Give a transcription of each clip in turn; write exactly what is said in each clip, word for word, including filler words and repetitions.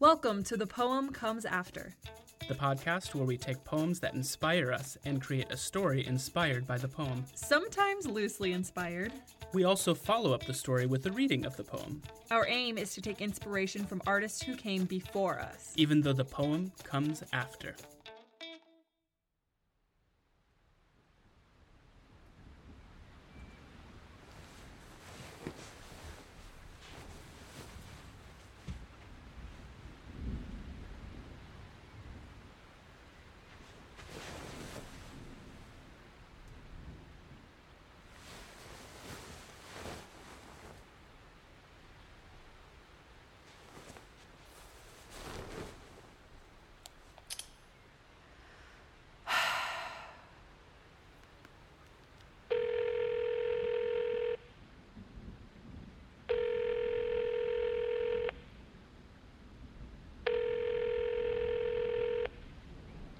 Welcome to The Poem Comes After, the podcast where we take poems that inspire us and create a story inspired by the poem. Sometimes loosely inspired. We also follow up the story with a reading of the poem. Our aim is to take inspiration from artists who came before us, even though the poem comes after.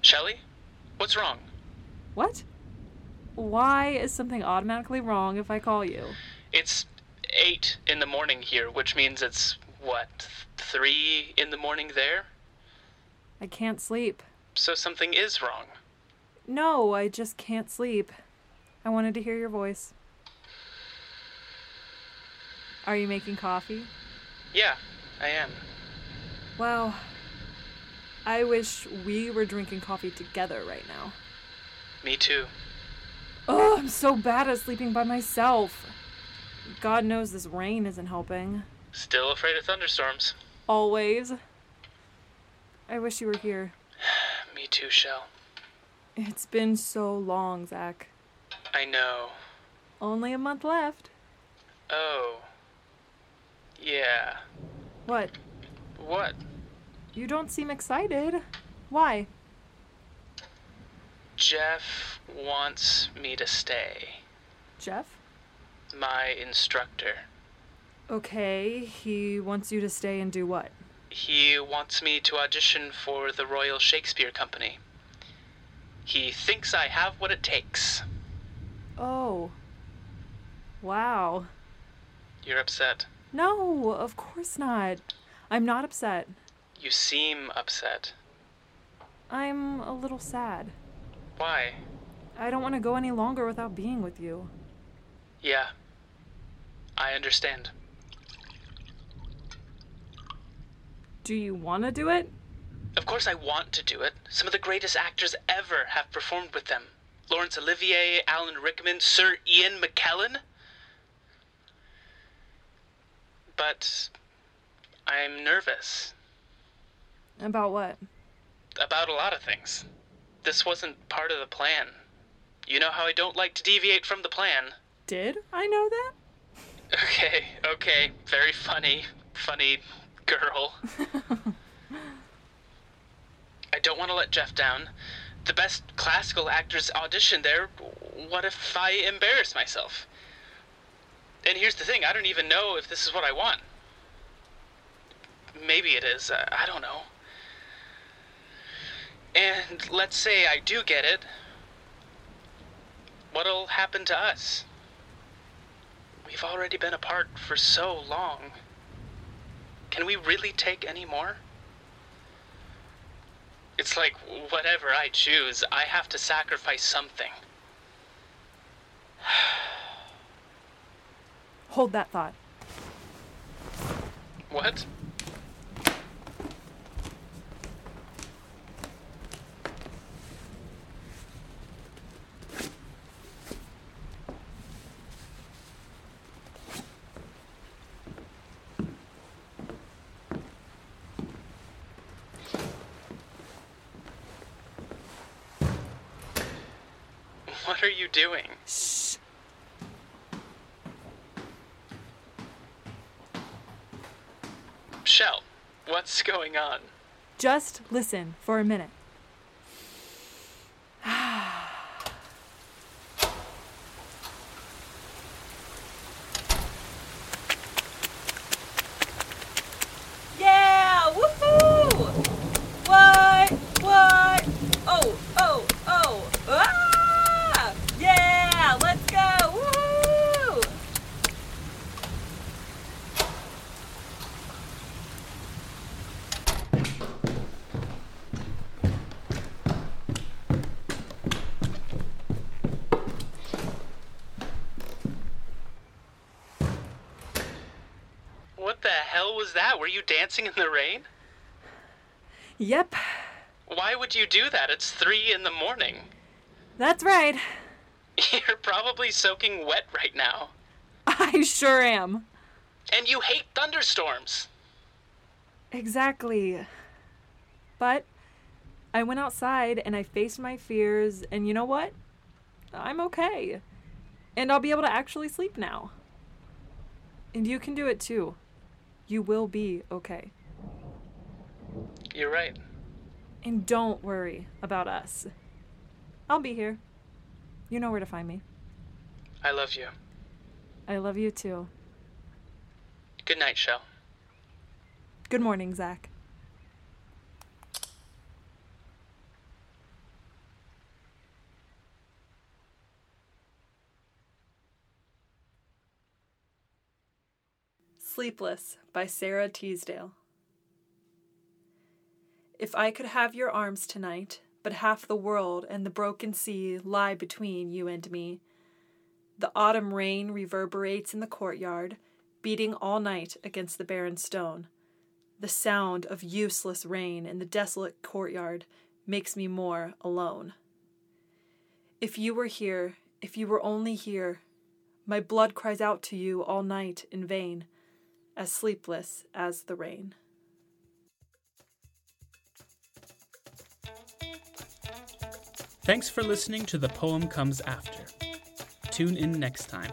Shelley, what's wrong? What? Why is something automatically wrong if I call you? It's eight in the morning here, which means it's, what, three in the morning there? I can't sleep. So something is wrong. No, I just can't sleep. I wanted to hear your voice. Are you making coffee? Yeah, I am. Wow. I wish we were drinking coffee together right now. Me too. Oh, I'm so bad at sleeping by myself. God knows this rain isn't helping. Still afraid of thunderstorms. Always. I wish you were here. Me too, Shell. It's been so long, Zach. I know. Only a month left. Oh. Yeah. What? What? You don't seem excited. Why? Jeff wants me to stay. Jeff? My instructor. Okay, he wants you to stay and do what? He wants me to audition for the Royal Shakespeare Company. He thinks I have what it takes. Oh. Wow. You're upset? No, of course not. I'm not upset. You seem upset. I'm a little sad. Why? I don't want to go any longer without being with you. Yeah, I understand. Do you want to do it? Of course I want to do it. Some of the greatest actors ever have performed with them. Laurence Olivier, Alan Rickman, Sir Ian McKellen. But I'm nervous. About what? About a lot of things. This wasn't part of the plan. You know how I don't like to deviate from the plan. Did I know that? Okay, okay. Very funny. Funny girl. I don't want to let Jeff down. The best classical actors audition there. What if I embarrass myself? And here's the thing. I don't even know if this is what I want. Maybe it is. Uh, I don't know. And let's say I do get it, what'll happen to us? We've already been apart for so long. Can we really take any more? It's like, whatever I choose, I have to sacrifice something. Hold that thought. What? What are you doing? Shh. Shell, what's going on? Just listen for a minute. Yeah! Woohoo! What? What? Oh, oh, oh. Ah! Let's go! Woo! hell was that? Were you dancing in the rain? Yep. Why would you do that? It's three in the morning. That's right. You're probably soaking wet right now. I sure am. And you hate thunderstorms. Exactly. But I went outside and I faced my fears, and you know what? I'm okay. And I'll be able to actually sleep now. And you can do it too. You will be okay. You're right. And don't worry about us. I'll be here. You know where to find me. I love you. I love you too. Good night, Shel. Good morning, Zach. Sleepless by Sara Teasdale. If I could have your arms tonight, but half the world and the broken sea lie between you and me. The autumn rain reverberates in the courtyard, beating all night against the barren stone. The sound of useless rain in the desolate courtyard makes me more alone. If you were here, if you were only here, my blood cries out to you all night in vain, as sleepless as the rain. Thanks for listening to The Poem Comes After. Tune in next time.